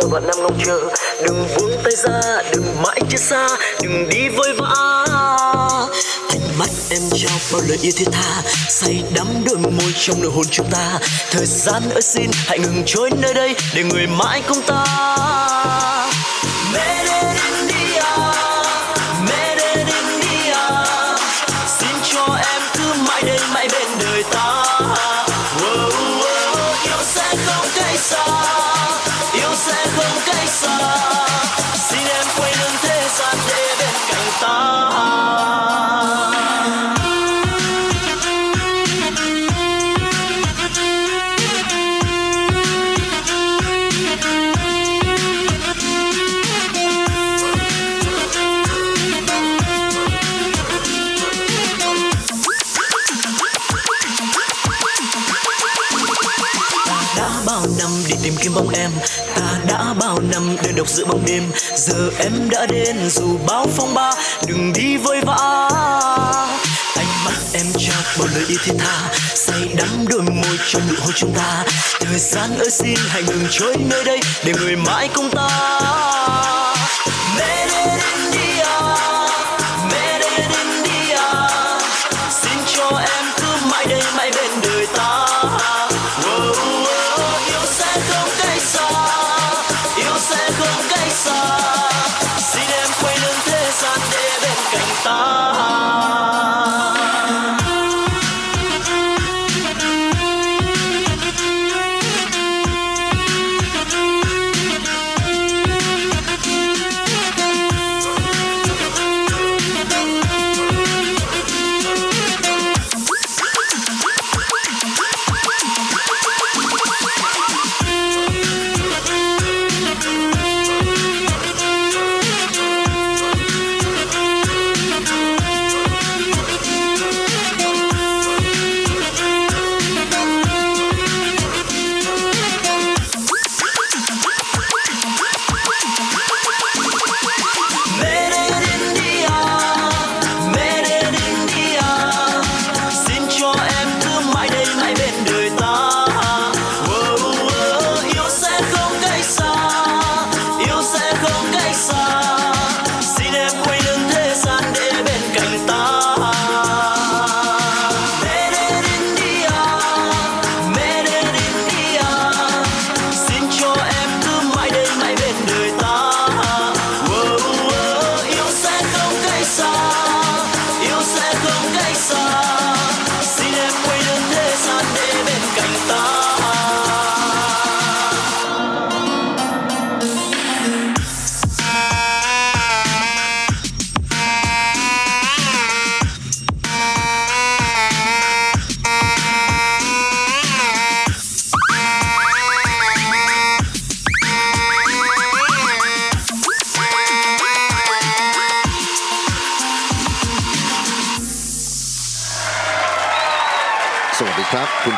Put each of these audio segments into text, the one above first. sao vào năm ngóng chờ đừng buông tay ra đừng mãi chia xa đừng đi vội vã ánh mắt em trao bao lời yêu thiết tha say đắm đôi môi trong nỗi hôn chúng ta thời gian ơi xin hãy ngừng trôi nơi đây để người mãi cùng ta made in India xin cho em cứ mãi đến mãi bên đời ta wow, wow, yêu sẽ không cách xa bóng em ta đã bao năm đơn độc giữa bóng đêm giờ em đã đến dù bao phong ba đừng đi vội vã ánh mắt em trao bao lời yêu thiết tha say đắm đôi môi trong nụ hôn chúng ta thời gian ơi xin hãy ngừng trôi nơi đây để người mãi cùng ta made in India xin cho em cứ mãi đây mãi bên đời ta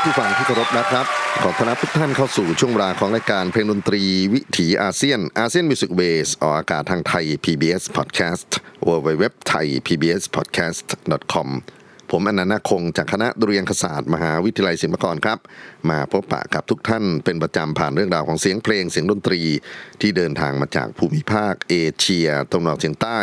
ผู้ฟังที่เคารพนะครับขอต้อนรับทุกท่านเข้าสู่ช่วงเวลาของรายการเพลงดนตรีวิถีอาเซียนอาเซียนมิวสิกเวสออกอากาศทางไทย PBS Podcast www.thaipbspodcast.com ผมอนันต์ คงจากคณะดุริยางคศาสตร์มหาวิทยาลัยศิลปากรครับมาพบปะกับทุกท่านเป็นประจำผ่านเรื่องราวของเสียงเพลงเสียงดนตรีที่เดินทางมาจากภูมิภาคเอเชียตะวันออกเฉียงใต้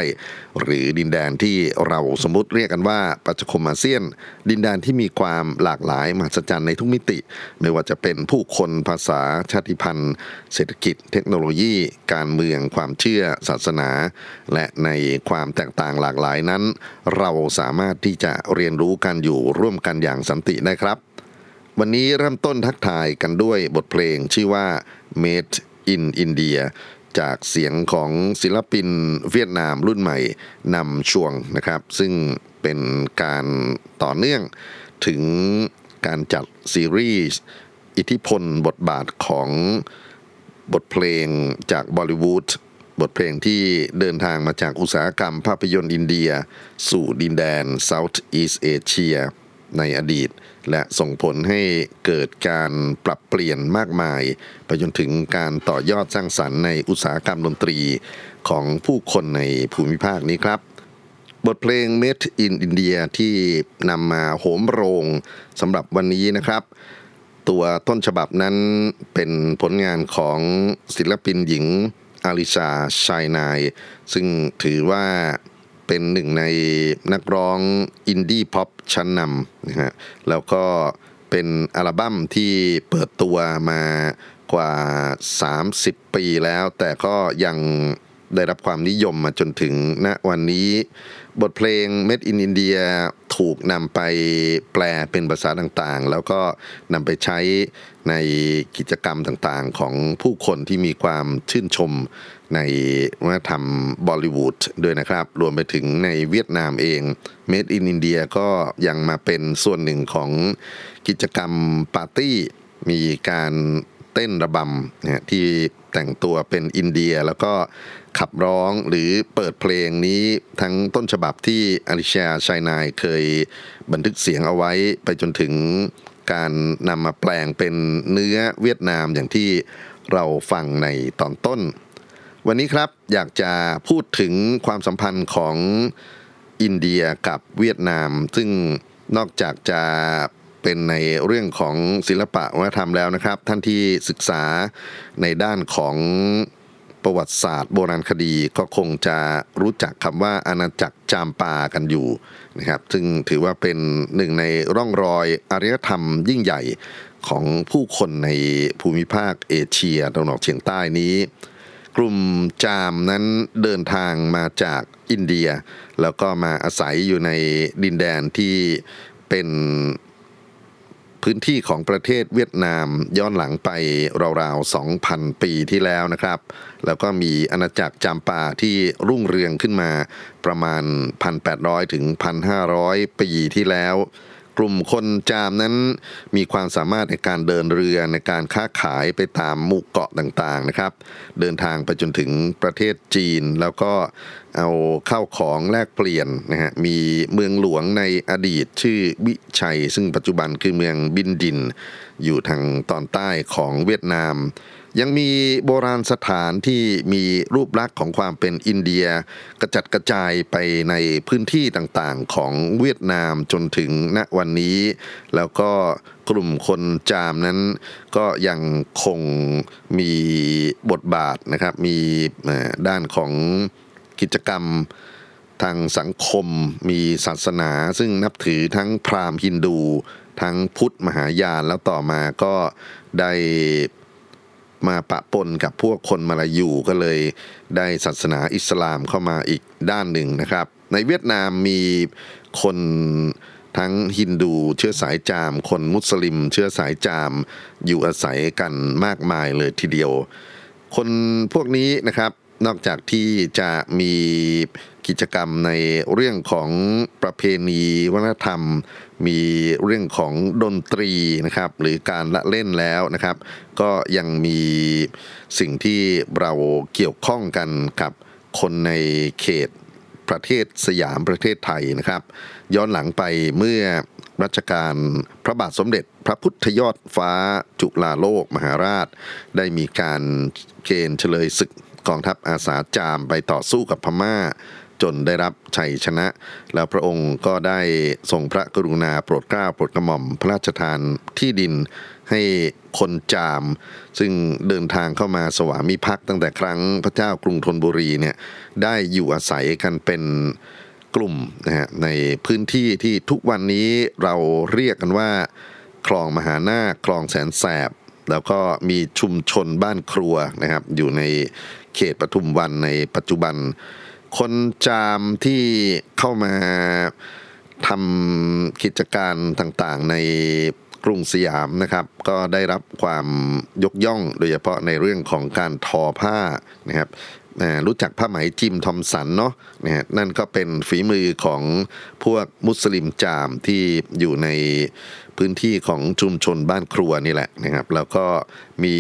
หรือดินแดนที่เราสมมติเรียกกันว่าปัจจคมอาเซียนดินแดนที่มีความหลากหลายมหัศจรรย์ในทุกมิติไม่ว่าจะเป็นผู้คนภาษาชาติพันธุ์เศรษฐกิจเทคโนโลยีการเมืองความเชื่อศาสนาและในความแตกต่างหลากหลายนั้นเราสามารถที่จะเรียนรู้กันอยู่ร่วมกันอย่างสันติได้ครับวันนี้เริ่มต้นทักทายกันด้วยบทเพลงชื่อว่า Made in India จากเสียงของศิลปินเวียดนามรุ่นใหม่นำชวงนะครับซึ่งเป็นการต่อเนื่องถึงการจัดซีรีส์ อิทธิพลบทบาทของบทเพลงจากบอลลีวูดบทเพลงที่เดินทางมาจากอุตสาหกรรมภาพยนตร์อินเดียสู่ดินแดน South East Asia ในอดีตและส่งผลให้เกิดการปรับเปลี่ยนมากมายไปจนถึงการต่อยอดสร้างสรรค์ในอุตสาหกรรมดนตรีของผู้คนในภูมิภาคนี้ครับบทเพลง Made in India ที่นำมาโหมโรงสำหรับวันนี้นะครับตัวต้นฉบับนั้นเป็นผลงานของศิลปินหญิงอาลิชา ชายนายซึ่งถือว่าเป็นหนึ่งในนักร้องอินดี้พ็อปชั้นนำนะฮะแล้วก็เป็นอัลบั้มที่เปิดตัวมากว่า30 ปีแล้วแต่ก็ยังได้รับความนิยมมาจนถึงณวันนี้บทเพลง Made in India ถูกนำไปแปลเป็นภาษาต่างๆแล้วก็นำไปใช้ในกิจกรรมต่างๆของผู้คนที่มีความชื่นชมในวัฒนธรรมบอลลีวูดด้วยนะครับรวมไปถึงในเวียดนามเอง Made in India ก็ยังมาเป็นส่วนหนึ่งของกิจกรรมปาร์ตี้มีการเต้นระบำนะที่แต่งตัวเป็นอินเดียแล้วก็ขับร้องหรือเปิดเพลงนี้ทั้งต้นฉบับที่อาลิชา ชายนายเคยบันทึกเสียงเอาไว้ไปจนถึงการนำมาแปลงเป็นเนื้อเวียดนามอย่างที่เราฟังในตอนต้นวันนี้ครับอยากจะพูดถึงความสัมพันธ์ของอินเดียกับเวียดนามซึ่งนอกจากจะเป็นในเรื่องของศิลปะวัฒนธรรมแล้วนะครับท่านที่ศึกษาในด้านของประวัติศาสตร์โบราณคดีก็คงจะรู้จักคำว่าอาณาจักรจามปากันอยู่นะครับซึ่งถือว่าเป็นหนึ่งในร่องรอยอารยธรรมยิ่งใหญ่ของผู้คนในภูมิภาคเอเชียตะวันออกเฉียงใต้นี้กลุ่มจามนั้นเดินทางมาจากอินเดียแล้วก็มาอาศัยอยู่ในดินแดนที่เป็นพื้นที่ของประเทศเวียดนามย้อนหลังไปราวๆ 2,000 ปีที่แล้วนะครับแล้วก็มีอาณาจักรจามปาที่รุ่งเรืองขึ้นมาประมาณ 1,800 ถึง 1,500 ปีที่แล้วกลุ่มคนจามนั้นมีความสามารถในการเดินเรือในการค้าขายไปตามหมู่เกาะต่างๆนะครับเดินทางไปจนถึงประเทศจีนแล้วก็เอาเข้าของแลกเปลี่ยนนะฮะมีเมืองหลวงในอดีตชื่อวิชัยซึ่งปัจจุบันคือเมืองบินดินอยู่ทางตอนใต้ของเวียดนามยังมีโบราณสถานที่มีรูปลักษณ์ของความเป็นอินเดียกระจัดกระจายไปในพื้นที่ต่างๆของเวียดนามจนถึงณวันนี้แล้วก็กลุ่มคนจามนั้นก็ยังคงมีบทบาทนะครับมีด้านของกิจกรรมทางสังคมมีศาสนาซึ่งนับถือทั้งพราหมณ์ฮินดูทั้งพุทธมหายานแล้วต่อมาก็ได้มาปะปนกับพวกคนมาลายูก็เลยได้ศาสนาอิสลามเข้ามาอีกด้านหนึ่งนะครับในเวียดนามมีคนทั้งฮินดูเชื้อสายจามคนมุสลิมเชื้อสายจามอยู่อาศัยกันมากมายเลยทีเดียวคนพวกนี้นะครับนอกจากที่จะมีกิจกรรมในเรื่องของประเพณีวัฒนธรรมมีเรื่องของดนตรีนะครับหรือการละเล่นแล้วนะครับก็ยังมีสิ่งที่เราเกี่ยวข้องกันกับคนในเขตประเทศสยามประเทศไทยนะครับย้อนหลังไปเมื่อรัชกาลพระบาทสมเด็จพระพุทธยอดฟ้าจุฬาโลกมหาราชได้มีการเกณฑ์เฉลยศึกกองทัพอาสาจามไปต่อสู้กับพม่าจนได้รับชัยชนะแล้วพระองค์ก็ได้ทรงพระกรุณาโปรดเกล้าโปรดกระหม่อมพระราชทานที่ดินให้คนจามซึ่งเดินทางเข้ามาสวามิภักดิ์ตั้งแต่ครั้งพระเจ้ากรุงธนบุรีเนี่ยได้อยู่อาศัยกันเป็นกลุ่มนะฮะในพื้นที่ที่ทุกวันนี้เราเรียกกันว่าคลองมหานาคคลองแสนแสบแล้วก็มีชุมชนบ้านครัวนะครับอยู่ในเขตปทุมวันในปัจจุบันคนจามที่เข้ามาทำกิจการต่างๆในกรุงสยามนะครับก็ได้รับความยกย่องโดยเฉพาะในเรื่องของการทอผ้านะครับ รู้จักผ้าไหมจิมทอมสันเนาะนั่นก็เป็นฝีมือของพวกมุสลิมจามที่อยู่ในพื้นที่ของชุมชนบ้านครัวนี่แหละนะครับแล้วก็มี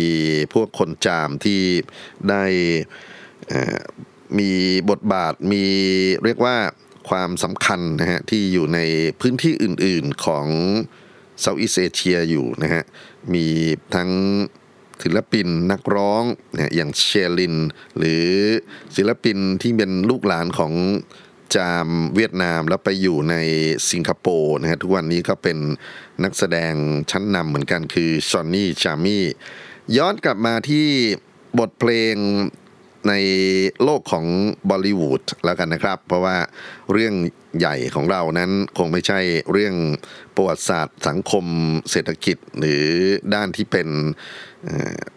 พวกคนจามที่ได้มีบทบาทมีเรียกว่าความสำคัญนะฮะที่อยู่ในพื้นที่อื่นๆของเซาท์อีสต์เอเชียอยู่นะฮะมีทั้งศิลปินนักร้องนะอย่างเชลินหรือศิลปินที่เป็นลูกหลานของจามเวียดนามแล้วไปอยู่ในสิงคโปร์นะฮะทุกวันนี้ก็เป็นนักแสดงชั้นนำเหมือนกันคือซอนนี่ชามี่ย้อนกลับมาที่บทเพลงในโลกของ Bollywood แล้วกันนะครับเพราะว่าเรื่องใหญ่ของเรานั้นคงไม่ใช่เรื่องประวัติศาสตร์สังคมเศรษฐกิจหรือด้านที่เป็น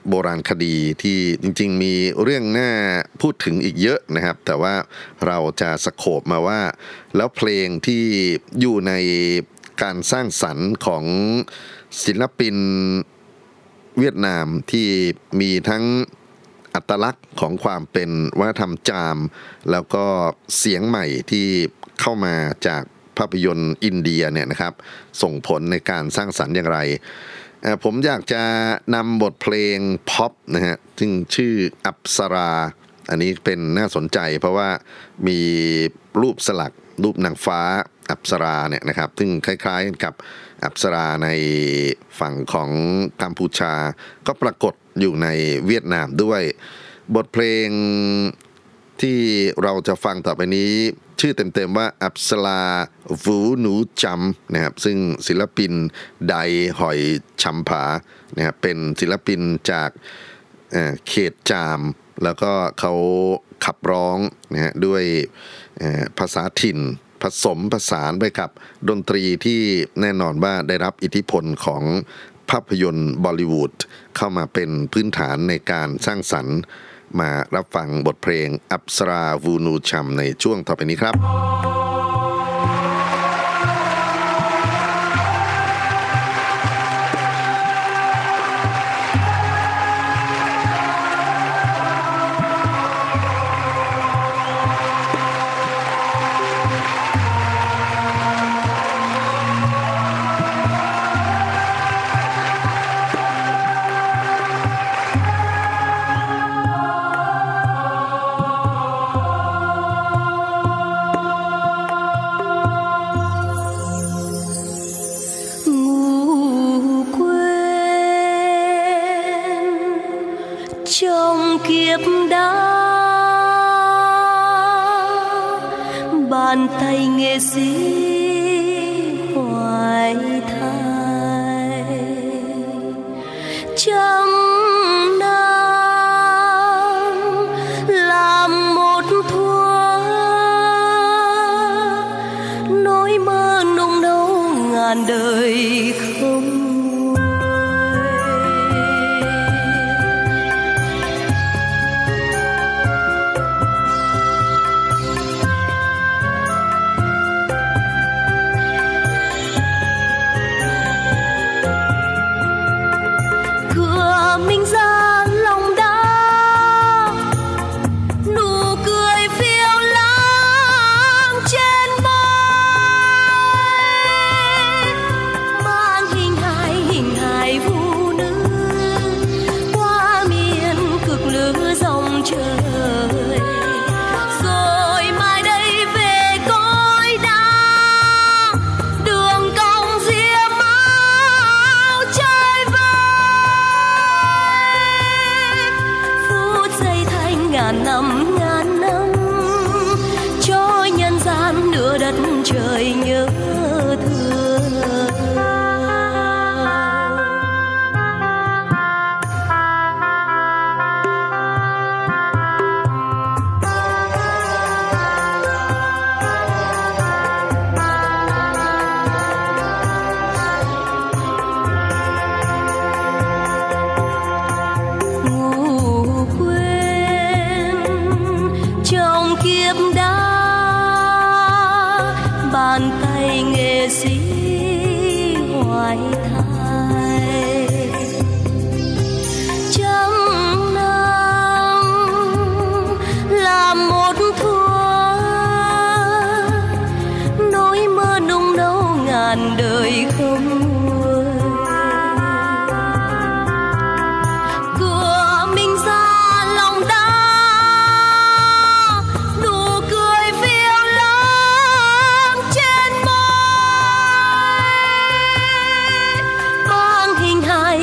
โบราณคดีที่จริงๆมีเรื่องน่าพูดถึงอีกเยอะนะครับแต่ว่าเราจะสโคปมาว่าแล้วเพลงที่อยู่ในการสร้างสรรค์ของศิลปินเวียดนามที่มีทั้งอัตลักษณ์ของความเป็นวัฒนธรรมจามแล้วก็เสียงใหม่ที่เข้ามาจากภาพยนตร์อินเดียเนี่ยนะครับส่งผลในการสร้างสรรค์อย่างไรผมอยากจะนำบทเพลงพ็อปนะฮะซึ่งชื่ออัปสราอันนี้เป็นน่าสนใจเพราะว่ามีรูปสลักรูปนางฟ้าอัปสราเนี่ยนะครับซึ่งคล้ายๆกับอัปสราในฝั่งของกัมพูชาก็ปรากฏอยู่ในเวียดนามด้วยบทเพลงที่เราจะฟังต่อไปนี้ชื่อเต็มๆว่าอัปสราวูหนูจำนะครับซึ่งศิลปินไดหอยชัมผานะครับเป็นศิลปินจากเขตจามแล้วก็เขาขับร้องนะฮะด้วยภาษาถิ่นผสมผสานไปกับดนตรีที่แน่นอนว่าได้รับอิทธิพลของภาพยนตร์บอลลีวูดเข้ามาเป็นพื้นฐานในการสร้างสรรค์มารับฟังบทเพลงอัปสราวูนูชัมในช่วงต่อไปนี้ครับ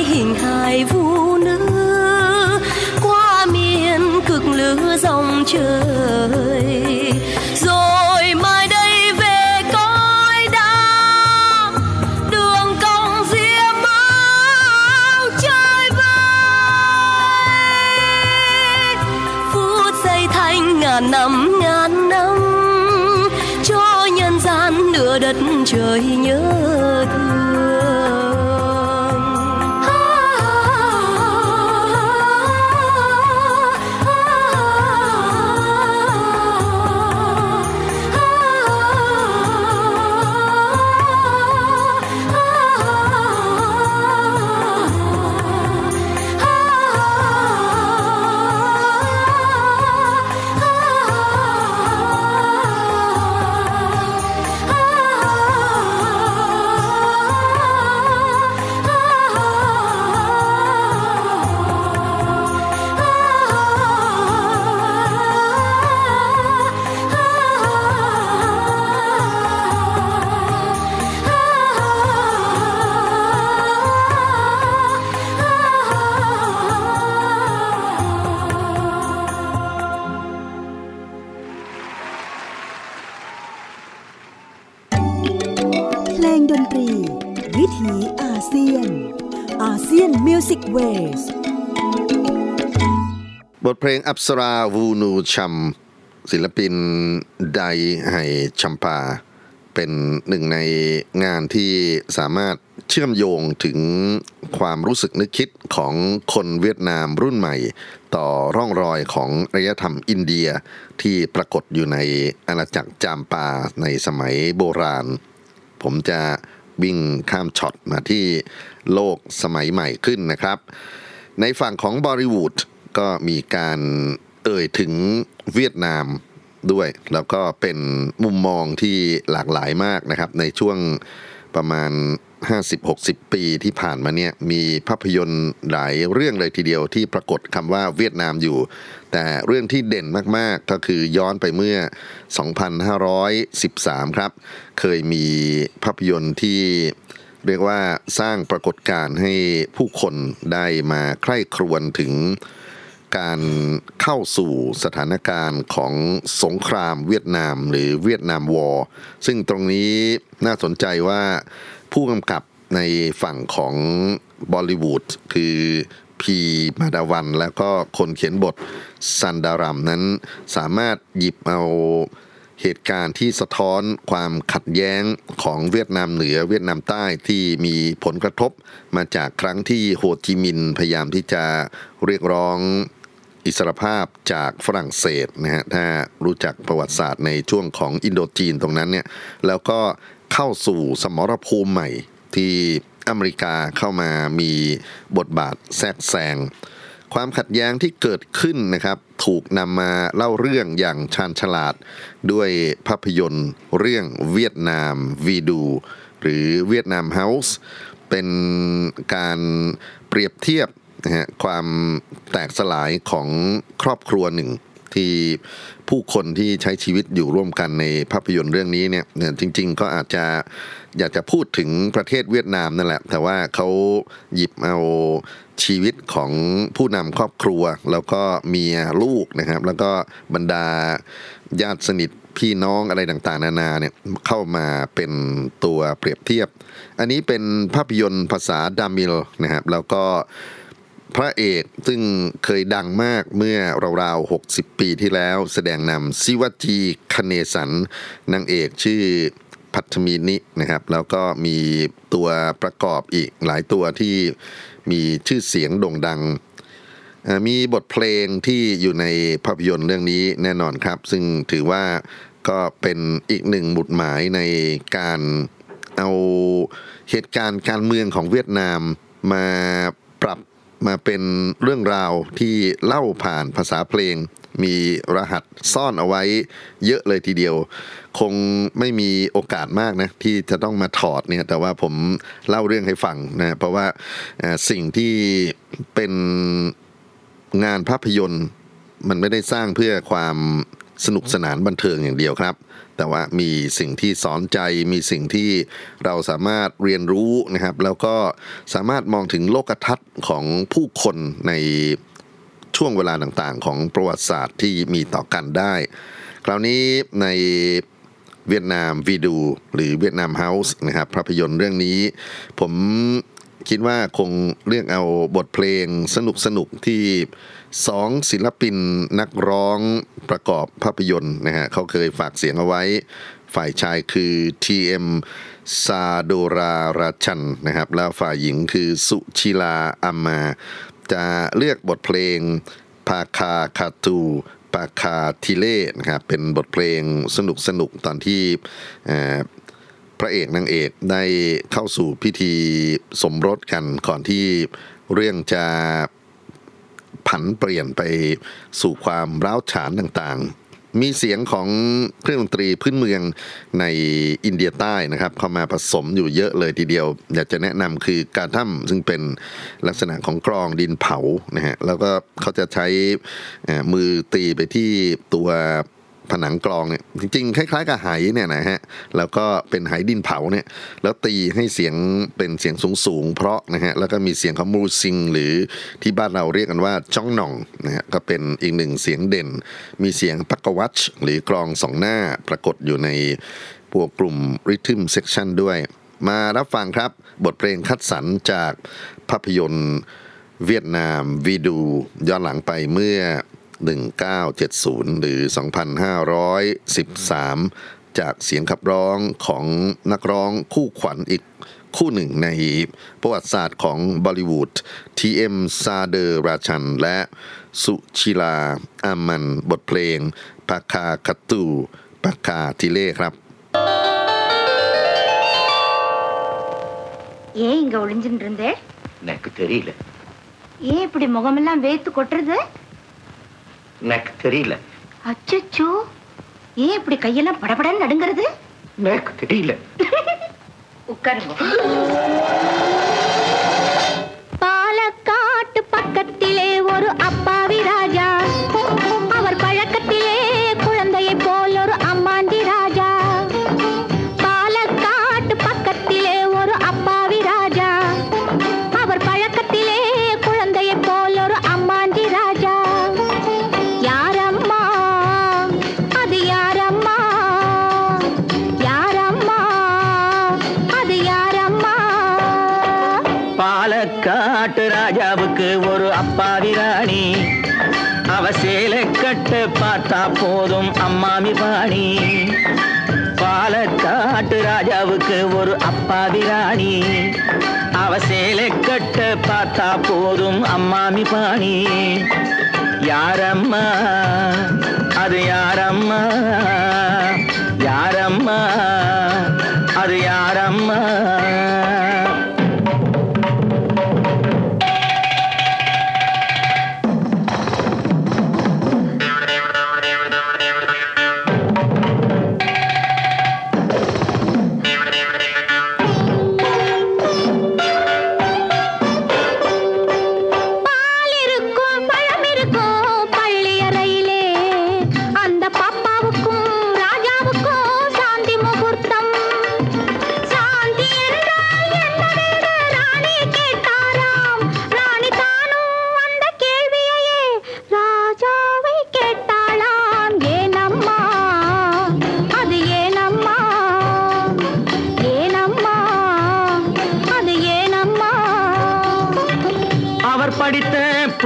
hình hài vũ nữ qua miền cực lửa dòng trời, rồi mai đây về cõi đam đường cong diêm máu chơi vơi, phút giây thành ngàn năm cho nhân gian nửa đất trời nhớ thương.บทเพลงอัปสราวูนูชัมศิลปินไดไห่ชัมพาเป็นหนึ่งในงานที่สามารถเชื่อมโยงถึงความรู้สึกนึกคิดของคนเวียดนามรุ่นใหม่ต่อร่องรอยของอารยธรรมอินเดียที่ปรากฏอยู่ในอาณาจักรจามปาในสมัยโบราณผมจะวิ่งข้ามช็อตมาที่โลกสมัยใหม่ขึ้นนะครับในฝั่งของบอลลีวูดก็มีการเอ่ยถึงเวียดนามด้วยแล้วก็เป็นมุมมองที่หลากหลายมากนะครับในช่วงประมาณ 50-60 ปีที่ผ่านมาเนี่ยมีภาพยนตร์หลายเรื่องเลยทีเดียวที่ปรากฏคำว่าเวียดนามอยู่แต่เรื่องที่เด่นมากๆก็คือย้อนไปเมื่อ 2513 ครับเคยมีภาพยนตร์ที่เรียกว่าสร้างปรากฏการณ์ให้ผู้คนได้มาใคร่ครวญถึงการเข้าสู่สถานการณ์ของสงครามเวียดนามหรือเวียดนามวอร์ซึ่งตรงนี้น่าสนใจว่าผู้กำกับในฝั่งของบอลลีวูดคือพีมาดาวันแล้วก็คนเขียนบทซันดารัมนั้นสามารถหยิบเอาเหตุการณ์ที่สะท้อนความขัดแย้งของเวียดนามเหนือเวียดนามใต้ที่มีผลกระทบมาจากครั้งที่โฮจิมินห์พยายามที่จะเรียกร้องอิสรภาพจากฝรั่งเศสนะฮะถ้ารู้จักประวัติศาสตร์ในช่วงของอินโดจีนตรงนั้นเนี่ยแล้วก็เข้าสู่สมรภูมิใหม่ที่อเมริกาเข้ามามีบทบาทแทรกแซงความขัดแย้งที่เกิดขึ้นนะครับถูกนำมาเล่าเรื่องอย่างชาญฉลาดด้วยภาพยนตร์เรื่องเวียดนามวีดูหรือเวียดนามเฮาส์เป็นการเปรียบเทียบนะฮะความแตกสลายของครอบครัวหนึ่งที่ผู้คนที่ใช้ชีวิตอยู่ร่วมกันในภาพยนตร์เรื่องนี้เนี่ยจริงๆก็อาจจะอยากจะพูดถึงประเทศเวียดนามนั่นแหละแต่ว่าเขาหยิบเอาชีวิตของผู้นำครอบครัวแล้วก็เมียลูกนะครับแล้วก็บรรดาญาติสนิทพี่น้องอะไรต่างๆนานาเนี่ยเข้ามาเป็นตัวเปรียบเทียบอันนี้เป็นภาพยนตร์ภาษาดามิลนะครับแล้วก็พระเอกซึ่งเคยดังมากเมื่อราวๆ60ปีที่แล้วแสดงนำซิวาจีคเนสันนางเอกชื่อพัทมินินะครับแล้วก็มีตัวประกอบอีกหลายตัวที่มีชื่อเสียงโด่งดังมีบทเพลงที่อยู่ในภาพยนตร์เรื่องนี้แน่นอนครับซึ่งถือว่าก็เป็นอีกหนึ่งหมุดหมายในการเอาเหตุการณ์การเมืองของเวียดนามมาปรับมาเป็นเรื่องราวที่เล่าผ่านภาษาเพลงมีรหัสซ่อนเอาไว้เยอะเลยทีเดียวคงไม่มีโอกาสมากนะที่จะต้องมาถอดเนี่ยแต่ว่าผมเล่าเรื่องให้ฟังนะเพราะว่าสิ่งที่เป็นงานภาพยนตร์มันไม่ได้สร้างเพื่อความ สนุกสนานบันเทิงอย่างเดียวครับแต่ว่ามีสิ่งที่สอนใจมีสิ่งที่เราสามารถเรียนรู้นะครับแล้วก็สามารถมองถึงโลกทัศน์ของผู้คนในช่วงเวลาต่างๆของประวัติศาสตร์ที่มีต่อกันได้คราวนี้ในเวียดนามวีดูหรือเวียดนามเฮาส์นะครับภาพยนตร์เรื่องนี้ผมคิดว่าคงเลือกเอาบทเพลงสนุกๆที่สองศิลปินนักร้องประกอบภาพยนตร์นะฮะเขาเคยฝากเสียงเอาไว้ฝ่ายชายคือ TM ซาโดราราชันนะครับแล้วฝ่ายหญิงคือสุชิลาอัมมาจะเลือกบทเพลงพาคาคาตูปาคาทิเล่นะครับเป็นบทเพลงสนุกๆตอนที่พระเอกนางเอกได้เข้าสู่พิธีสมรสกันก่อนที่เรื่องจะผันเปลี่ยนไปสู่ความร้าวฉานต่างๆมีเสียงของเครื่องดนตรีพื้นเมืองในอินเดียใต้นะครับเข้ามาผสมอยู่เยอะเลยทีเดียวอยากจะแนะนำคือการทัมซึ่งเป็นลักษณะของกลองดินเผานะฮะแล้วก็เขาจะใช้มือตีไปที่ตัวผนังกลองเนี่ยจริงๆคล้ายๆกับไหเนี่ยนะฮะแล้วก็เป็นไหดินเผาเนี่ยแล้วตีให้เสียงเป็นเสียงสูงๆเพราะนะฮะแล้วก็มีเสียงของมูซิงหรือที่บ้านเราเรียกกันว่าจ้องหน่องนะฮะก็เป็นอีกหนึ่งเสียงเด่นมีเสียงปักกวัชหรือกลองสองหน้าปรากฏอยู่ในพวกกลุ่มริทึมเซกชันด้วยมารับฟังครับบทเพลงคัดสรรจากภาพยนตร์เวียดนามวีดูย้อนหลังไปเมื่อ1970หรือ2513จากเสียงขับร้องของนักร้องคู่ขวัญอีกคู่หนึ่งในประวัติศาสตร์ของ Bollywood TM ซาเดอร์ราชันและสุชิลาอามันบทเพลงปาคาคาตูปาคาทิเล่ครับஏன் இங்க ஒளிஞ்சிட்டு இருந்தே எனக்கு தெரியல ஏன் இப்படி முகமெல்லாம் வேத்து கொட்டுறது எனக்கு தெரியல அச்சச்சோ ஏன் இப்படி கையெல்லாம் படபடன்னு நடுங்கிறது எனக்கு தெரியல உட்காருங்க பாலக்காட்டு பக்கத்திலே ஒரு அப்பாவி ராஜா அவர் பழக்கத்திலே குழந்தையை போல் ஒரு அம்மாண்டி ராஜா பாலக்காட்டு பக்கத்திலே ஒரு அப்பாவி ராஜா அவர் பழக்கத்திலே குழந்தையை போல் ஒரு அம்மாண்டி ராஜா காட்டு ராஜாவுக்கு ஒரு அப்பாவி ராணி அவ சேலை கட்டு பார்த்தா போதும் அம்மாமி பாணி பாலக்காட்டு ராஜாவுக்கு ஒரு அப்பாவி ராணி அவ சேலை கட்டு பார்த்தா போதும் அம்மாமி பாணி யாரம்மா அது யாரம்மா யாரம்மா அது யாரம்மா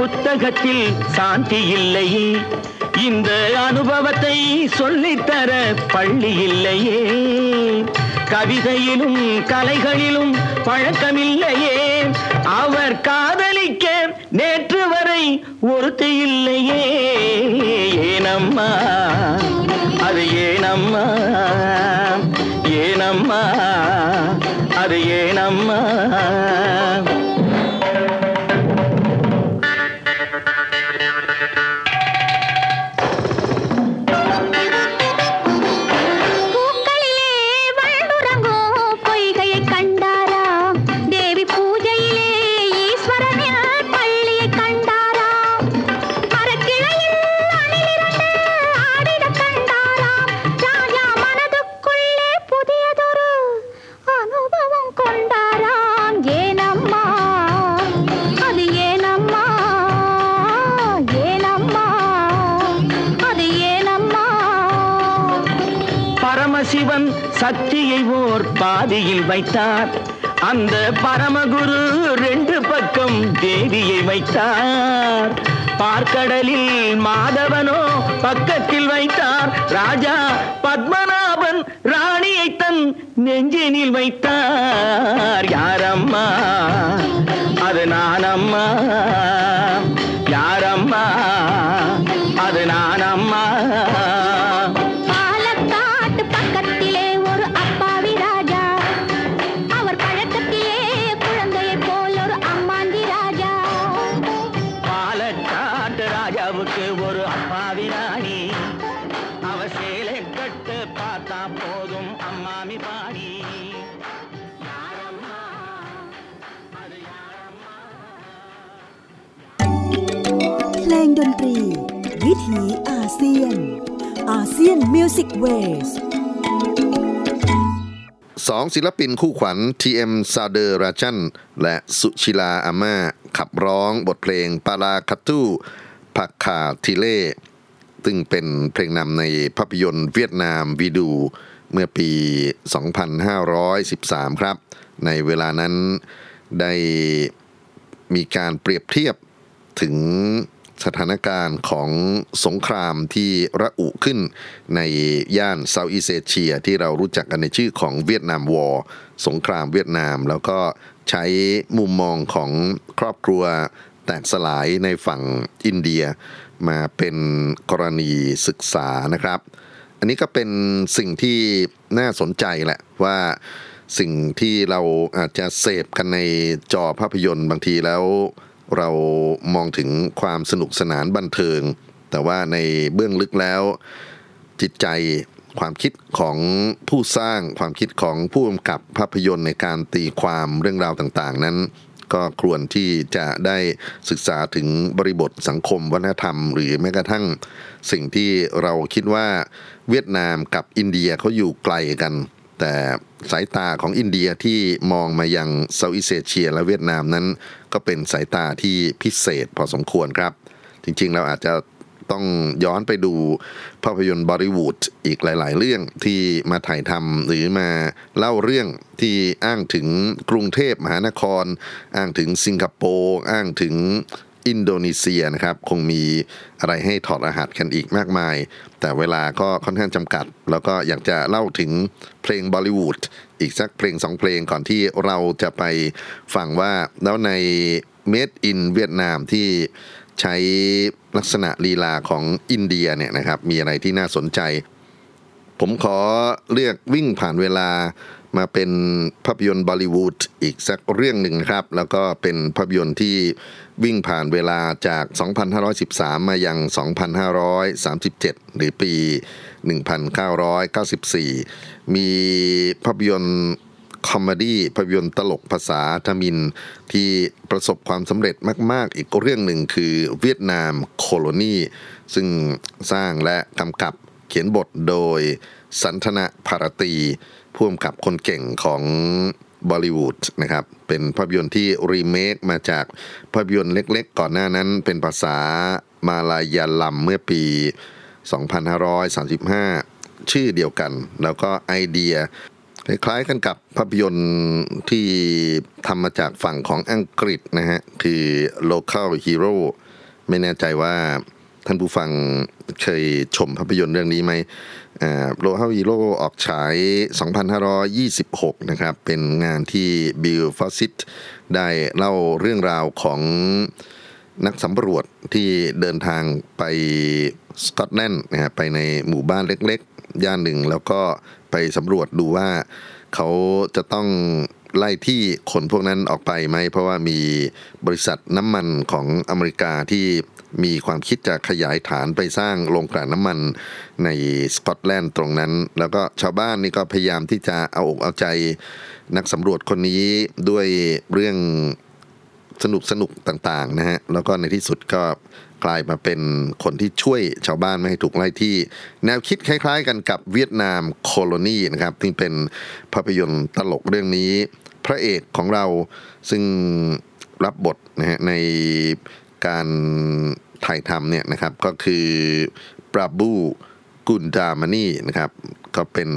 புத்தகத்தில் சாந்தி இல்லையே இந்த அனுபவத்தை சொல்லித்தர பள்ளி இல்லையே கவிதையிலும் கலைகளிலும் பழக்கமில்லையே அவர் காதலிக்க நேற்று வரை ஒருத்தி இல்லையே ஏனம்மா அது ஏனம்மா ஏனம்மா அது ஏனம்மா இறைவன் சக்தியை ஓர் பாதியில் வைத்தார். அந்த பரமகுரு ரெண்டு பக்கம் தேவியை வைத்தார். பார்க்கடலில் மாதவனோ பக்கத்தில் வைத்தார். ராஜா பத்மநாபன் ராணியை தன் நெஞ்சினில் வைத்தார். யாரம்மா அது நானம்மா, யாரம்மா அது நானம்மா.เพลงดนตรีวิถีอาเซียนอาเซียนมิวสิกเวส2ศิลปินคู่ขวัญ TM ซาเดอร์ราชันและสุชิลาอาม่าขับร้องบทเพลงปาราคัตตูผักขาทิเล่ซึ่งเป็นเพลงนำในภาพยนตร์เวียดนามวีดูเมื่อปี2513ครับในเวลานั้นได้มีการเปรียบเทียบถึงสถานการณ์ของสงครามที่ระอุขึ้นในย่านเซาท์อีสต์เอเชียที่เรารู้จักกันในชื่อของเวียดนามวอร์สงครามเวียดนามแล้วก็ใช้มุมมองของครอบครัวแตกสลายในฝั่งอินเดียมาเป็นกรณีศึกษานะครับอันนี้ก็เป็นสิ่งที่น่าสนใจแหละว่าสิ่งที่เราอาจจะเสพกันในจอภาพยนตร์บางทีแล้วเรามองถึงความสนุกสนานบันเทิงแต่ว่าในเบื้องลึกแล้วจิตใจความคิดของผู้สร้างความคิดของผู้กำกับภาพยนตร์ในการตีความเรื่องราวต่างๆนั้นก็ควรที่จะได้ศึกษาถึงบริบทสังคมวัฒนธรรมหรือแม้กระทั่งสิ่งที่เราคิดว่าเวียดนามกับอินเดียเขาอยู่ไกลกันแต่สายตาของอินเดียที่มองมายังเซาท์อีสต์เอเชียและเวียดนามนั้นก็เป็นสายตาที่พิเศษพอสมควรครับจริงๆเราอาจจะต้องย้อนไปดูภาพยนตร์บอลลีวูดอีกหลายๆเรื่องที่มาถ่ายทำหรือมาเล่าเรื่องที่อ้างถึงกรุงเทพมหานครอ้างถึงสิงคโปร์อ้างถึงอินโดนีเซียนะครับคงมีอะไรให้ถอดรหัสกันอีกมากมายแต่เวลาก็ค่อนข้างจำกัดแล้วก็อยากจะเล่าถึงเพลงบอลลีวูดอีกสักเพลงสองเพลงก่อนที่เราจะไปฟังว่าแล้วใน Made in เวียดนามที่ใช้ลักษณะลีลาของอินเดียเนี่ยนะครับมีอะไรที่น่าสนใจผมขอเลือกวิ่งผ่านเวลามาเป็นภาพยนตร์บอลลีวูดอีกสักเรื่องหนึ่งครับแล้วก็เป็นภาพยนตร์ที่วิ่งผ่านเวลาจาก2513มายัง2537หรือปี1994มีภาพยนตร์คอมเมดี้ภาพยนตร์ตลกภาษาทมิฬที่ประสบความสำเร็จมากๆอีกเรื่องหนึ่งคือเวียดนามโคโลนีซึ่งสร้างและกำกับเขียนบทโดยสันทนะภารตีผู้กำกับคนเก่งของบอลลีวูดนะครับเป็นภาพยนตร์ที่รีเมคมาจากภาพยนตร์เล็กๆก่อนหน้านั้นเป็นภาษามาลายาลัมเมื่อปี2535ชื่อเดียวกันแล้วก็ไอเดียคล้ายๆกันกับภาพยนตร์ที่ทำมาจากฝั่งของอังกฤษนะฮะคือ Local Hero ไม่แน่ใจว่าท่านผู้ฟังเคยชมภาพยนตร์เรื่องนี้ไหมLocal Hero ออกฉาย2526นะครับเป็นงานที่ Bill Forsyth ได้เล่าเรื่องราวของนักสำรวจที่เดินทางไปสกอตแลนด์นะฮะไปในหมู่บ้านเล็กๆย่านหนึ่งแล้วก็ไปสำรวจดูว่าเขาจะต้องไล่ที่คนพวกนั้นออกไปไหมเพราะว่ามีบริษัทน้ำมันของอเมริกาที่มีความคิดจะขยายฐานไปสร้างโรงกลั่นน้ำมันในสกอตแลนด์ตรงนั้นแล้วก็ชาวบ้านนี่ก็พยายามที่จะเอาอกเอาใจนักสำรวจคนนี้ด้วยเรื่องสนุกต่างๆนะฮะแล้วก็ในที่สุดก็กลายมาเป็นคนที่ช่วยชาวบ้านไม่ให้ถูกไล่ที่แนวคิดคล้ายๆกันกับเวียดนามโคโลนีนะครับที่เป็นภาพยนตร์ตลกเรื่องนี้พระเอกของเราซึ่งรับบทนะฮะในการถ่ายทำเนี่ยนะครับก็คือปราบูกุนดามณีนะครับ ก็เป็น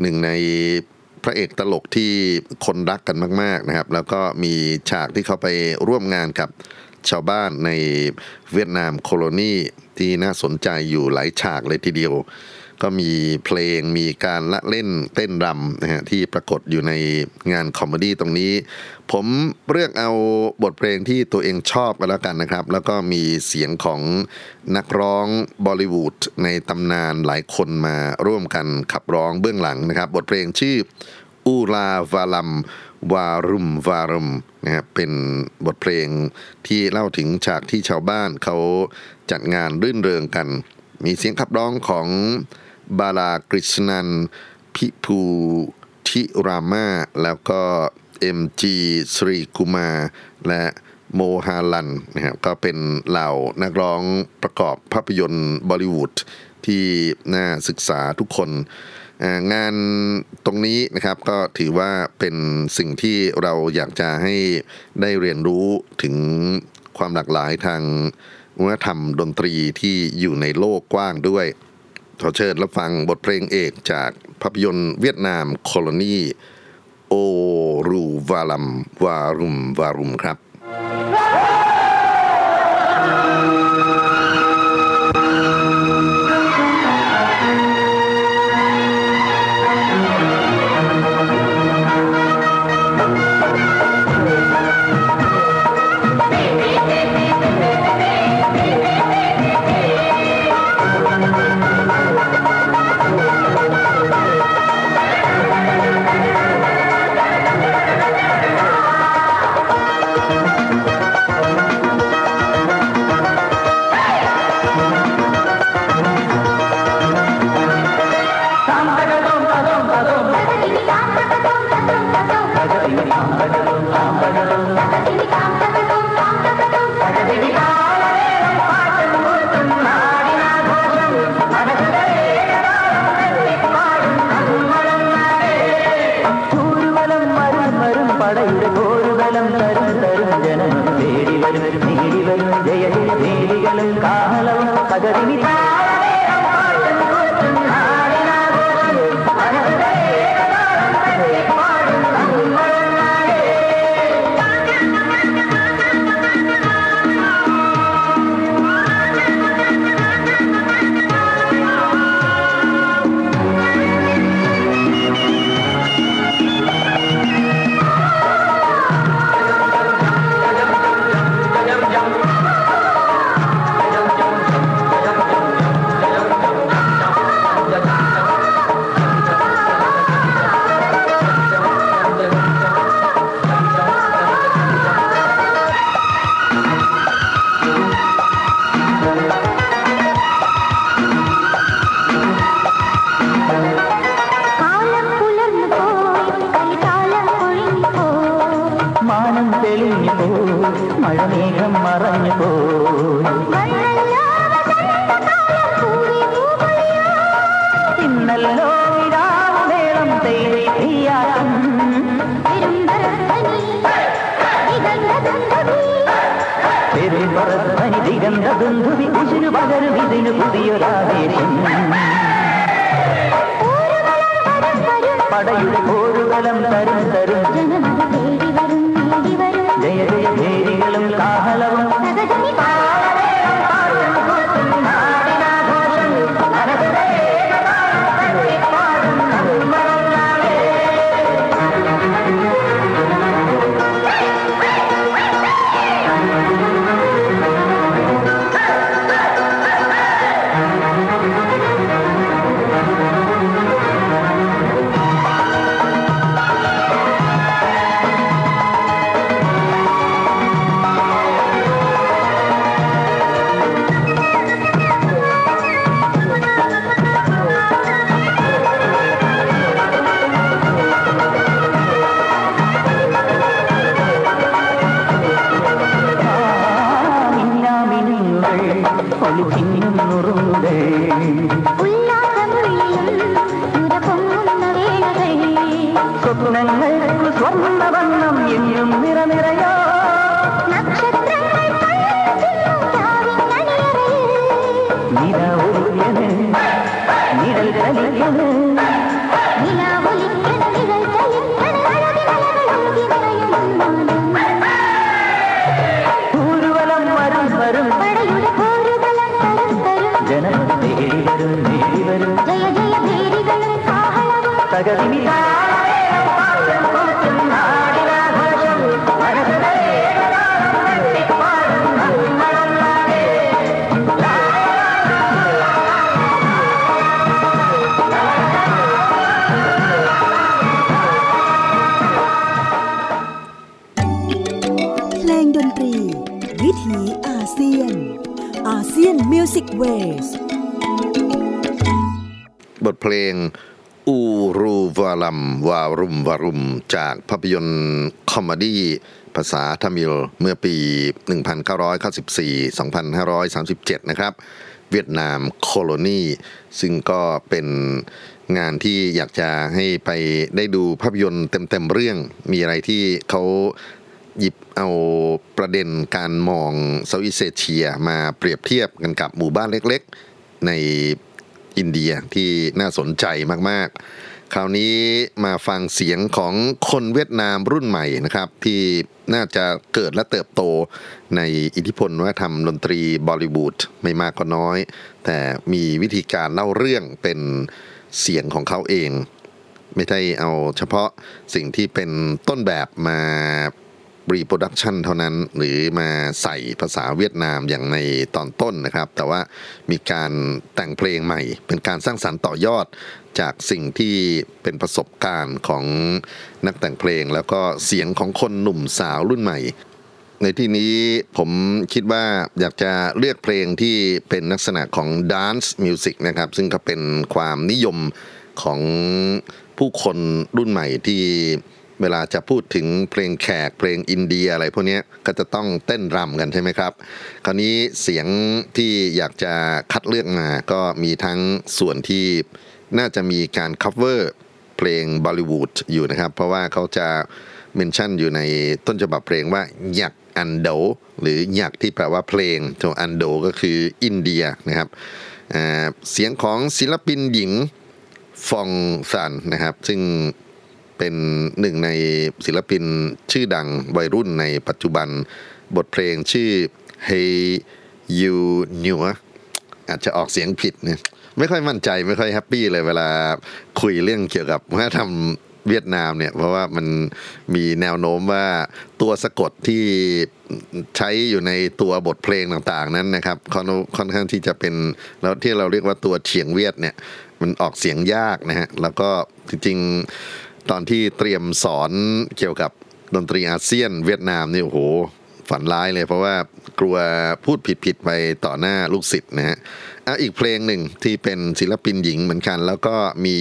หนึ่งในพระเอกตลกที่คนรักกันมากๆนะครับแล้วก็มีฉากที่เขาไปร่วมงานกับชาวบ้านในเวียดนามโคโลนีที่น่าสนใจอยู่หลายฉากเลยทีเดียวก็มีเพลงมีการละเล่นเต้นรำนะฮะที่ปรากฏอยู่ในงานคอมเมดี้ตรงนี้ผมเลือกเอาบทเพลงที่ตัวเองชอบกันแล้วกันนะครับแล้วก็มีเสียงของนักร้องบอลลีวูดในตำนานหลายคนมาร่วมกันขับร้องเบื้องหลังนะครับบทเพลงชื่ออูลาวาลัมวารุมวารุมนะครับเป็นบทเพลงที่เล่าถึงฉากที่ชาวบ้านเขาจัดงานรื่นเริงกันมีเสียงขับร้องของBala Krishnan Pipu Thirama แล้วก็ MG สรีกุมารและโมฮาลันนะครับก็เป็นเหล่านักร้องประกอบภาพยนตร์บอลลีวูดที่น่าศึกษาทุกคนงานตรงนี้นะครับก็ถือว่าเป็นสิ่งที่เราอยากจะให้ได้เรียนรู้ถึงความหลากหลายทางวัฒนธรรมดนตรีที่อยู่ในโลกกว้างด้วยขอเชิญรับฟังบทเพลงเอกจากภาพยนตร์เวียดนามโคโลนีโอรูวาลัมวารุมวารุมครับ บทเพลงอูรูวาลัมวารุมวารุมจากภาพยนตร์คอมเมดี้ภาษาทามิลเมื่อปี 1994-2537 นะครับเวียดนามโคโลนีซึ่งก็เป็นงานที่อยากจะให้ไปได้ดูภาพยนตร์เต็มๆเรื่องมีอะไรที่เขาหยิบเอาประเด็นการมองเซาท์อีสต์เอเชียมาเปรียบเทียบกันกับหมู่บ้านเล็กๆในอินเดียที่น่าสนใจมากๆคราวนี้มาฟังเสียงของคนเวียดนามรุ่นใหม่นะครับที่น่าจะเกิดและเติบโตในอิทธิพลวัฒนธรรมดนตรีบอลลิวูดไม่มากก็น้อยแต่มีวิธีการเล่าเรื่องเป็นเสียงของเขาเองไม่ได้เอาเฉพาะสิ่งที่เป็นต้นแบบมาReproduction เท่านั้นหรือมาใส่ภาษาเวียดนามอย่างในตอนต้นนะครับแต่ว่ามีการแต่งเพลงใหม่เป็นการสร้างสรรค์ต่อยอดจากสิ่งที่เป็นประสบการณ์ของนักแต่งเพลงแล้วก็เสียงของคนหนุ่มสาวรุ่นใหม่ในที่นี้ผมคิดว่าอยากจะเลือกเพลงที่เป็นลักษณะของ Dance Music นะครับซึ่งก็เป็นความนิยมของผู้คนรุ่นใหม่ที่เวลาจะพูดถึงเพลงแขกเพลงอินเดียอะไรพวกนี้ก็จะต้องเต้นรำกันใช่ไหมครับคราวนี้เสียงที่อยากจะคัดเลือกมาก็มีทั้งส่วนที่น่าจะมีการ cover เพลง Bollywood อยู่นะครับเพราะว่าเขาจะเมนชั่นอยู่ในต้นฉบับเพลงว่าหยักอันโดหรือหยักที่แปลว่าเพลงโจอันโดก็คืออินเดียนะครับเสียงของศิลปินหญิงฟองซันนะครับซึ่งเป็นหนึ่งในศิลปินชื่อดังวัยรุ่นในปัจจุบันบทเพลงชื่อ Hey You New อาจจะออกเสียงผิดเนี่ยไม่ค่อยมั่นใจไม่ค่อยแฮปปี้เลยเวลาคุยเรื่องเกี่ยวกับวัฒนธรรมเวียดนามเนี่ยเพราะว่ามันมีแนวโน้มว่าตัวสะกดที่ใช้อยู่ในตัวบทเพลงต่างๆนั้นนะครับค่อนข้างที่จะเป็นแล้วที่เราเรียกว่าตัวเฉียงเวียดเนี่ยมันออกเสียงยากนะฮะแล้วก็จริงตอนที่เตรียมสอนเกี่ยวกับดนตรีอาเซียนเวียดนามนี่โอ้โหฝันร้ายเลยเพราะว่ากลัวพูดผิดๆไปต่อหน้าลูกศิษย์นะฮะอีกเพลงหนึ่งที่เป็นศิลปินหญิงเหมือนกันแล้วก็มี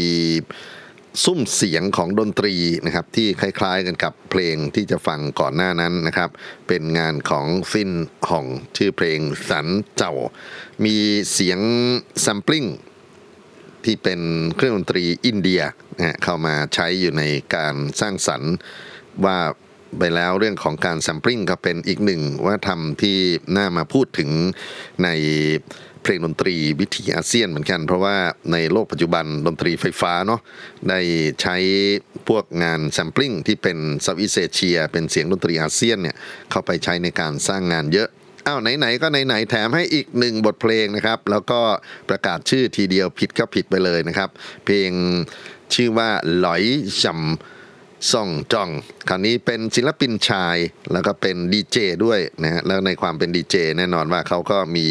ซุ้มเสียงของดนตรีนะครับที่คล้ายๆกันกับเพลงที่จะฟังก่อนหน้านั้นนะครับเป็นงานของฟินห่องชื่อเพลงสันเจ้ามีเสียงแซมปลิ้งที่เป็นเครื่องดนตรีอินเดียนะเข้ามาใช้อยู่ในการสร้างสรรค์ว่าไปแล้วเรื่องของการแซมปลิ้งก็เป็นอีกหนึ่งวัฒนธรรมที่น่ามาพูดถึงในเพลงดนตรีวิถีอาเซียนเหมือนกันเพราะว่าในโลกปัจจุบันดนตรีไฟฟ้าเนาะได้ใช้พวกงานแซมปลิ้งที่เป็นเซาท์อีสต์เอเชียเป็นเสียงดนตรีอาเซียนเนี่ยเข้าไปใช้ในการสร้างงานเยอะอ้าวไหนๆก็ไหนๆแถมให้อีกหนึ่งบทเพลงนะครับแล้วก็ประกาศชื่อทีเดียวผิดก็ผิดไปเลยนะครับเพลงชื่อว่าหลอยช่ำซ่องจ้องคราวนี้เป็นศิลปินชายแล้วก็เป็นดีเจด้วยนะฮะแล้วในความเป็นดีเจแน่นอนว่าเขาก็มี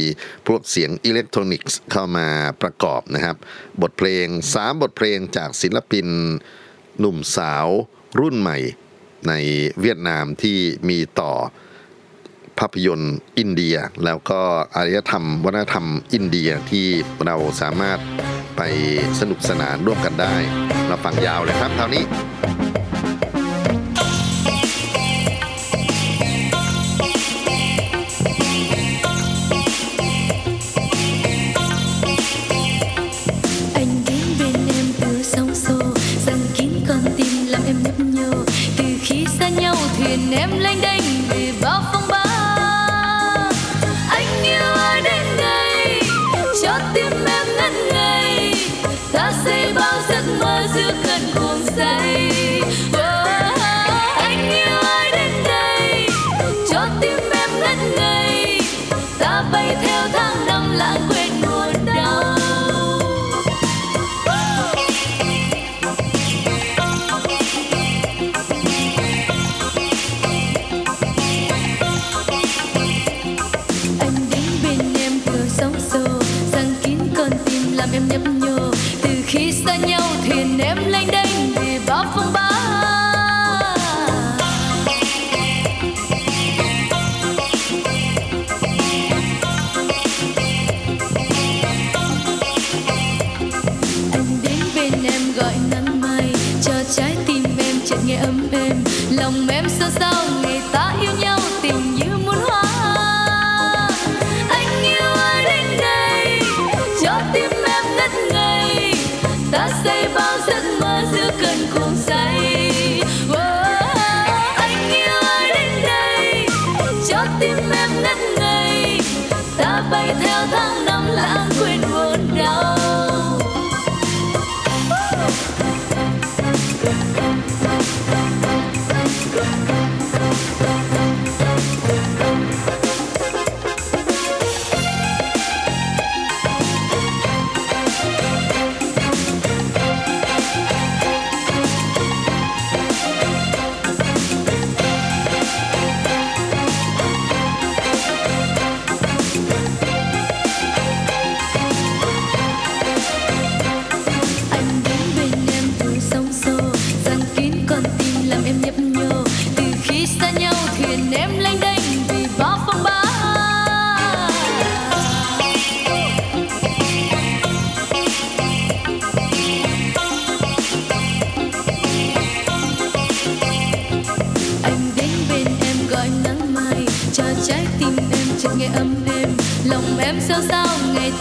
พวกเสียงอิเล็กทรอนิกส์เข้ามาประกอบนะครับบทเพลง3บทเพลงจากศิลปินหนุ่มสาวรุ่นใหม่ในเวียดนามที่มีต่อภาพยนตร์อินเดียแล้วก็อารยธรรมวัฒนธรรมอินเดียที่เราสามารถไปสนุกสนานร่วมกันได้เราฟังยาวเลยครับคราวนี้ta xây bao giấc mơ giữa cơn cuồng say xa nhau thuyền em lênh đênh vì bao phong ba. Anh đến bên em gọi nắng mai cho trái tim em chợt nghe ấm êm, lòng em sao sao người ta yêu nhau tình như muôn hoa. Anh yêu ai đến đây cho tim em ngất ngây, ta xây bao giấc mơ giữa cơn khung say. Oh, anh yêu ai đến đây cho tim em ngất ngây, ta bay theo tháng năm lãng quên buồn đau.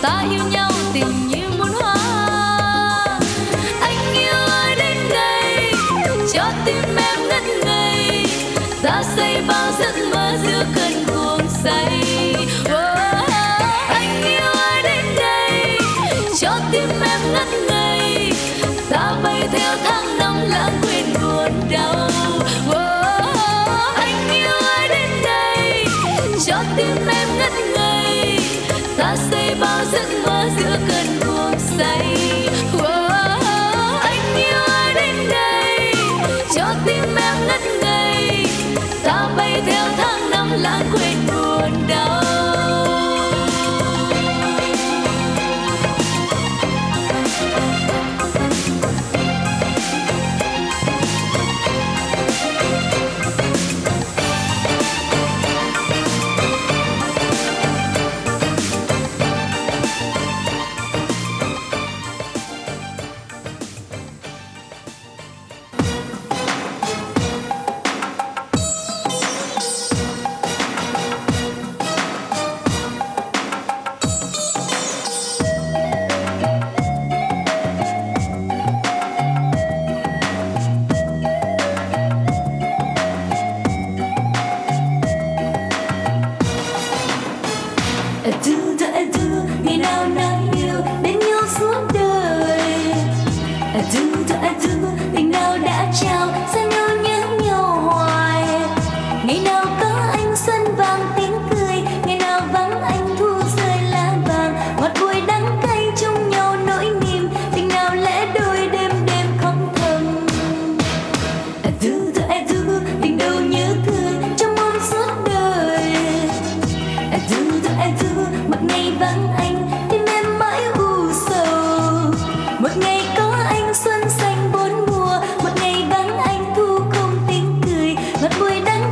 Ta yêu nhau tình như muôn hoa. Anh yêu ai đến đây cho tim em ngất ngây, ta xây bao giấc mơ giữa cơn cuồng say. Oh, anh yêu ai đến đây cho tim em ngất ngây, ta bay theo tháng năm lãng quên buồn đau. Oh, anh yêu ai đến đây cho tim em ngất ngây, ta xây bao giấc mơ giữa cơn cuồng say. Wow, anh yêu ai đến đây cho tim em ngất ngây, ta bay theo tháng năm lãng quên buồn đau.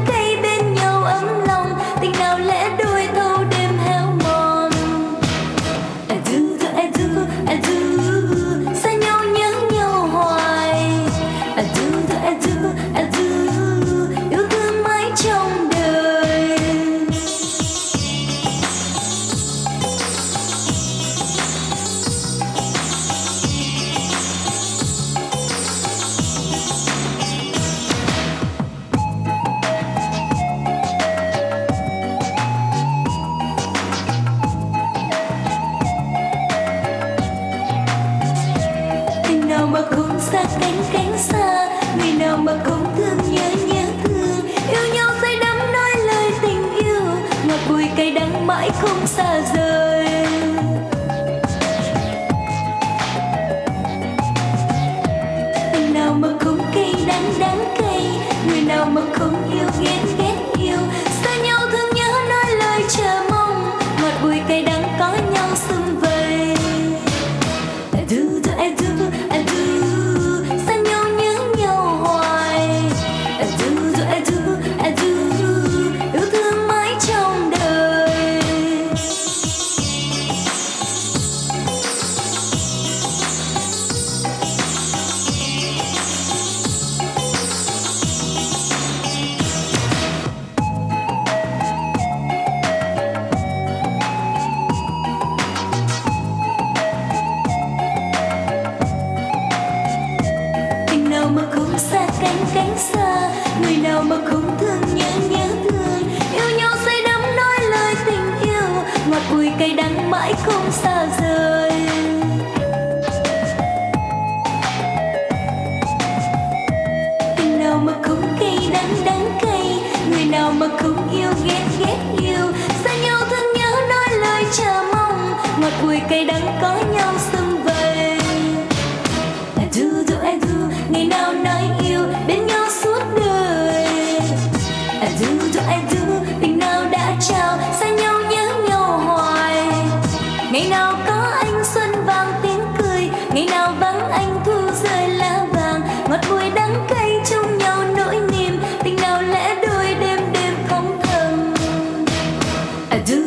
I do. vì cây đắng có nhau xung vầy. I do, ngày nào nói yêu bên nhau suốt đời. I do, tình nào đã trao xa nhau nhớ nhau hoài. Ngày nào có anh xuân vàng tiếng cười, ngày nào vắng anh thu rơi lá vàng, ngọt bùi đắng cay trong nhau nỗi niềm, tình nào lẽ đôi đêm đêm không thầm. I do.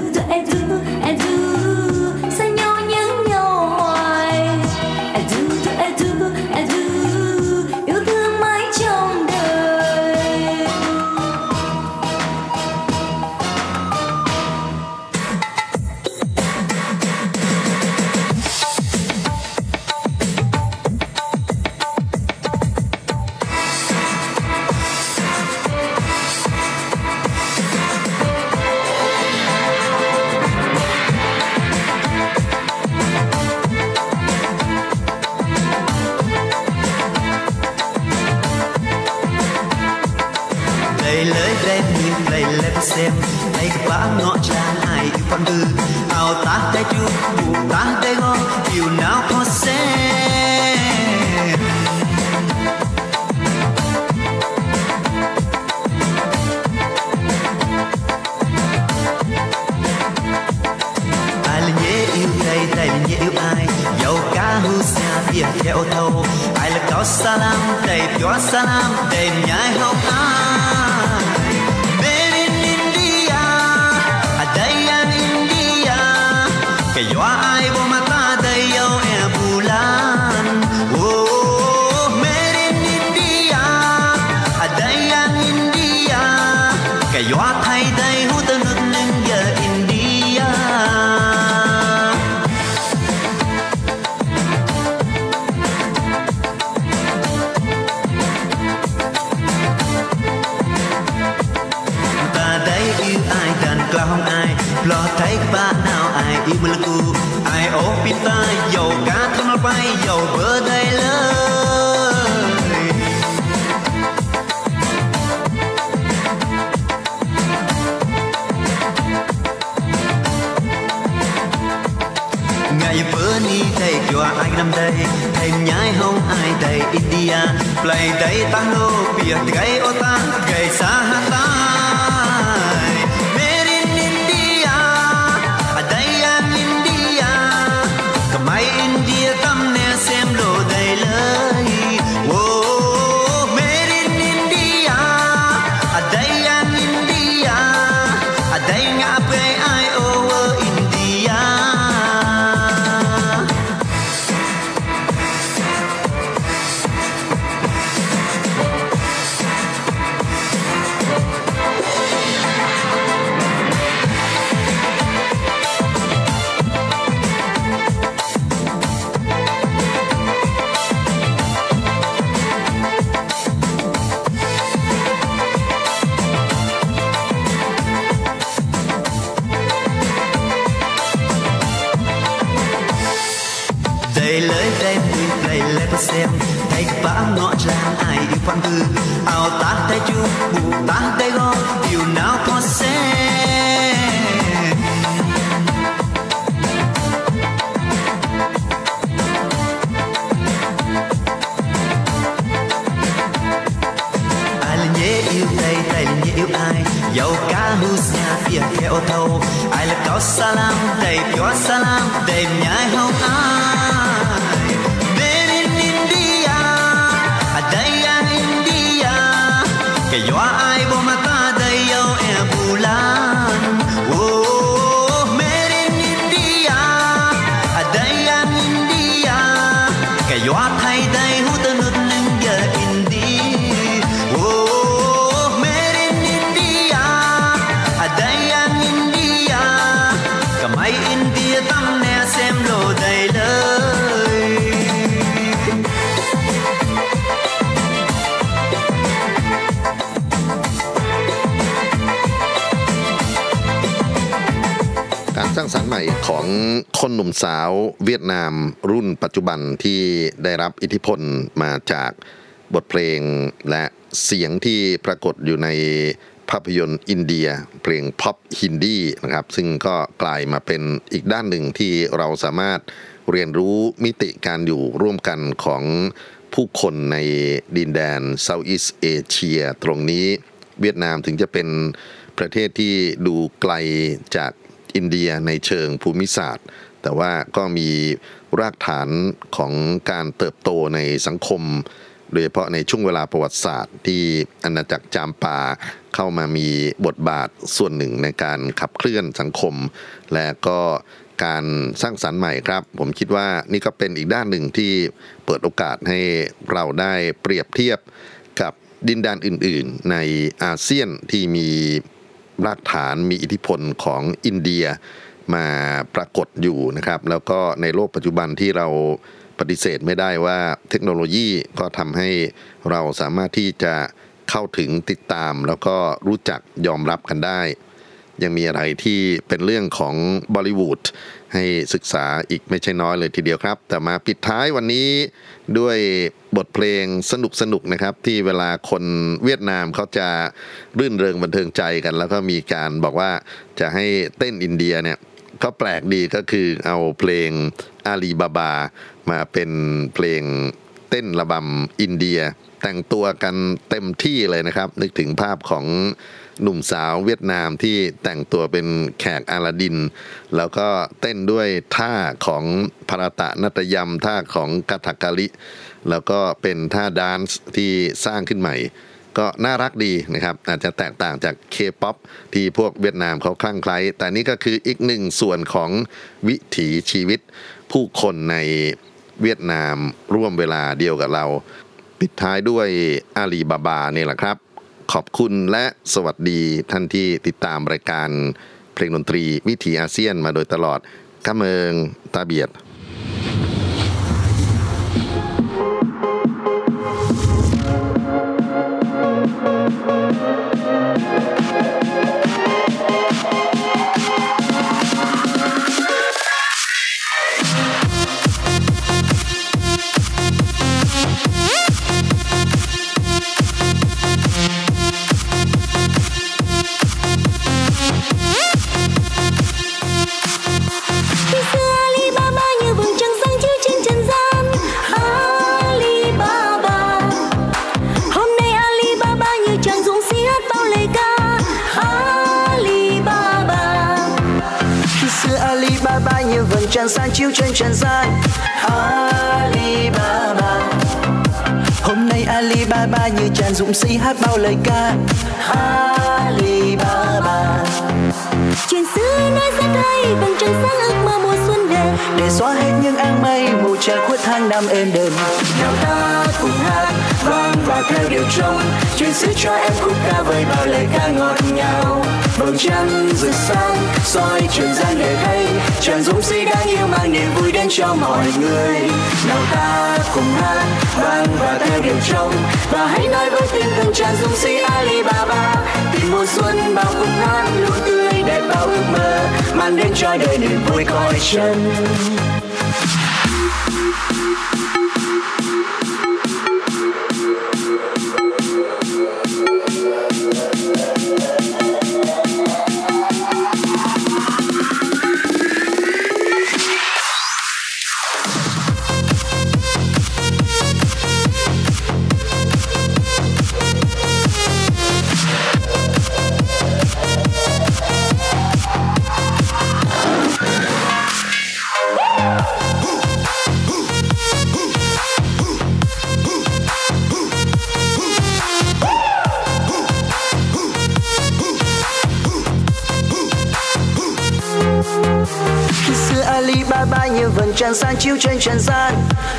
สาวเวียดนามรุ่นปัจจุบันที่ได้รับอิทธิพลมาจากบทเพลงและเสียงที่ปรากฏอยู่ใน ภาพยนตร์อินเดียเพลงพ็อปฮินดีนะครับซึ่งก็กลายมาเป็นอีกด้านหนึ่งที่เราสามารถเรียนรู้มิติการอยู่ร่วมกันของผู้คนในดินแดนเซาท์อีสต์เอเชียตรงนี้เวียดนามถึงจะเป็นประเทศที่ดูไกลจากอินเดียในเชิงภูมิศาสตร์แต่ว่าก็มีรากฐานของการเติบโตในสังคมโดยเฉพาะในช่วงเวลาประวัติศาสตร์ที่อาณาจักรจามปาเข้ามามีบทบาทส่วนหนึ่งในการขับเคลื่อนสังคมและก็การสร้างสรรค์ใหม่ครับผมคิดว่านี่ก็เป็นอีกด้านหนึ่งที่เปิดโอกาสให้เราได้เปรียบเทียบกับดินแดนอื่นๆในอาเซียนที่มีรากฐานมีอิทธิพลของอินเดียมาปรากฏอยู่นะครับแล้วก็ในโลกปัจจุบันที่เราปฏิเสธไม่ได้ว่าเทคโนโลยีก็ทำให้เราสามารถที่จะเข้าถึงติดตามแล้วก็รู้จักยอมรับกันได้ยังมีอะไรที่เป็นเรื่องของ Bollywood ให้ศึกษาอีกไม่ใช่น้อยเลยทีเดียวครับแต่มาปิดท้ายวันนี้ด้วยบทเพลงสนุกๆนะครับที่เวลาคนเวียดนามเขาจะรื่นเริงบันเทิงใจกันแล้วก็มีการบอกว่าจะให้เต้นอินเดียเนี่ยก็แปลกดีก็คือเอาเพลง Alibaba มาเป็นเพลงเต้นระบำอินเดียแต่งตัวกันเต็มที่เลยนะครับนึกถึงภาพของหนุ่มสาวเวียดนามที่แต่งตัวเป็นแขกอลาดินแล้วก็เต้นด้วยท่าของภารตะนัตยำท่าของกัทกาลิแล้วก็เป็นท่าแดนซ์ที่สร้างขึ้นใหม่ก็น่ารักดีนะครับอาจจะแตกต่างจาก K-POP ที่พวกเวียดนามเขาคลั่งไคล้แต่นี่ก็คืออีกหนึ่งส่วนของวิถีชีวิตผู้คนในเวียดนามร่วมเวลาเดียวกับเราปิดท้ายด้วยอาลีบาบานี่แหละครับขอบคุณและสวัสดีท่านที่ติดตามรายการเพลงดนตรีวิถีอาเซียนมาโดยตลอดข้าเมืองตาเบียดchẳng sang chiếu trên trần gian Alibaba hôm nay Alibaba như tràn dũng sĩ hát bao lời ca Alibaba chuyện xưa nói rất hay vầng trăng sáng ước mơ mùa xuân về để xóa hết những áng mây mù che khuất tháng năm êm đềm nào ta cùng hát vang và theo điệu trống chuyện xưa cho em khúc ca với bao lời ca ngọt ngào vầng trăng rực sáng soi trần gian để thấy tràn dũng sĩ đáng yêu mang niềm vui đến cho mọi người nào ta cùng hát vang và theo điệu trống và hãy nói với tim từng tràn dũng sĩ Alibaba tìm mùa xuân bao khúc hát lũ tươi đẹp bao ước mơ mang đến cho đời niềm vui cõi chân Alibaba như vầng trăng sáng chiếu trên trần gian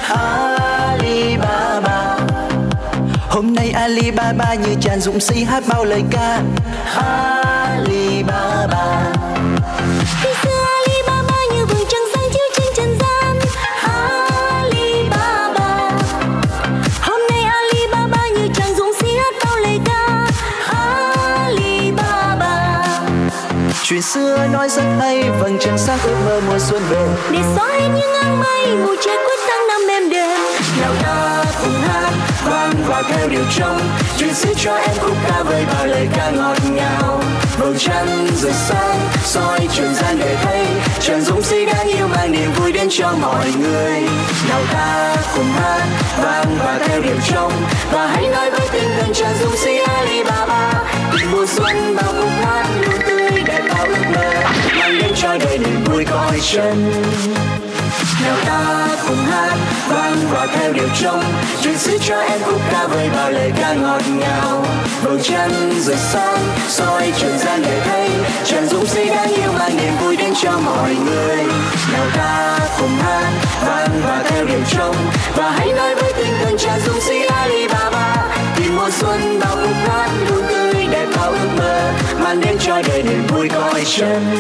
Alibaba hôm nay Alibaba như tràn dũng sĩ hát bao lời ca Alibaba khi xưa Alibaba như vầng trăng sáng chiếu trên trần gian Alibaba hôm nay Alibaba như tràn dũng sĩ hát bao lời ca Alibaba chuyện xưa nói rất hay vầng trăng sáng ước mơ mùa xuân về để xóa hết những áng mây mù che khuất tháng năm êm đềm nào ta cùng hát khoan và theo điều trong chuyện sẽ cho em khúc ca với bao lời ca ngọt ngào. Bầu trăng rực sáng soi trần gian để thấy tràn dũng sĩ đáng yêu mang niềm vui đến cho mọi người. Nào ta cùng hát vang và theo điều trong và hãy nói với tinh thần tràn dũng sĩ Alibaba. Mùa xuân bao khúc hát luôn tươi đẹp bao ước mơ mang đến cho đời niềm vui cõi chân. Nào ta cùng hát vang và theo điệu trong truyền sức cho em khúc ca với bao lời ca ngọt ngào. Bầu trăng rực sáng soi trần gian để thấy tràn dũng sĩ đáng yêu mang niềm vui đến cho mọi người. Nào ta cùng hát vang và theo điệu trong và hãy nói với tinh thần tràn dũng sĩ Alibaba. Tìm mùa xuân bao khúc hát luôn tươi đẹp bao ước mơ mang đến cho đời niềm vui cõi chân.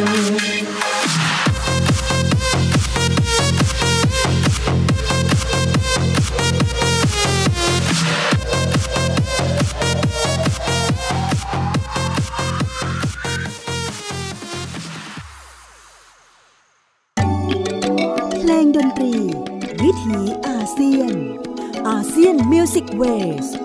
ดนตรีวิถีอาเซียนอาเซียนมิวสิกเวส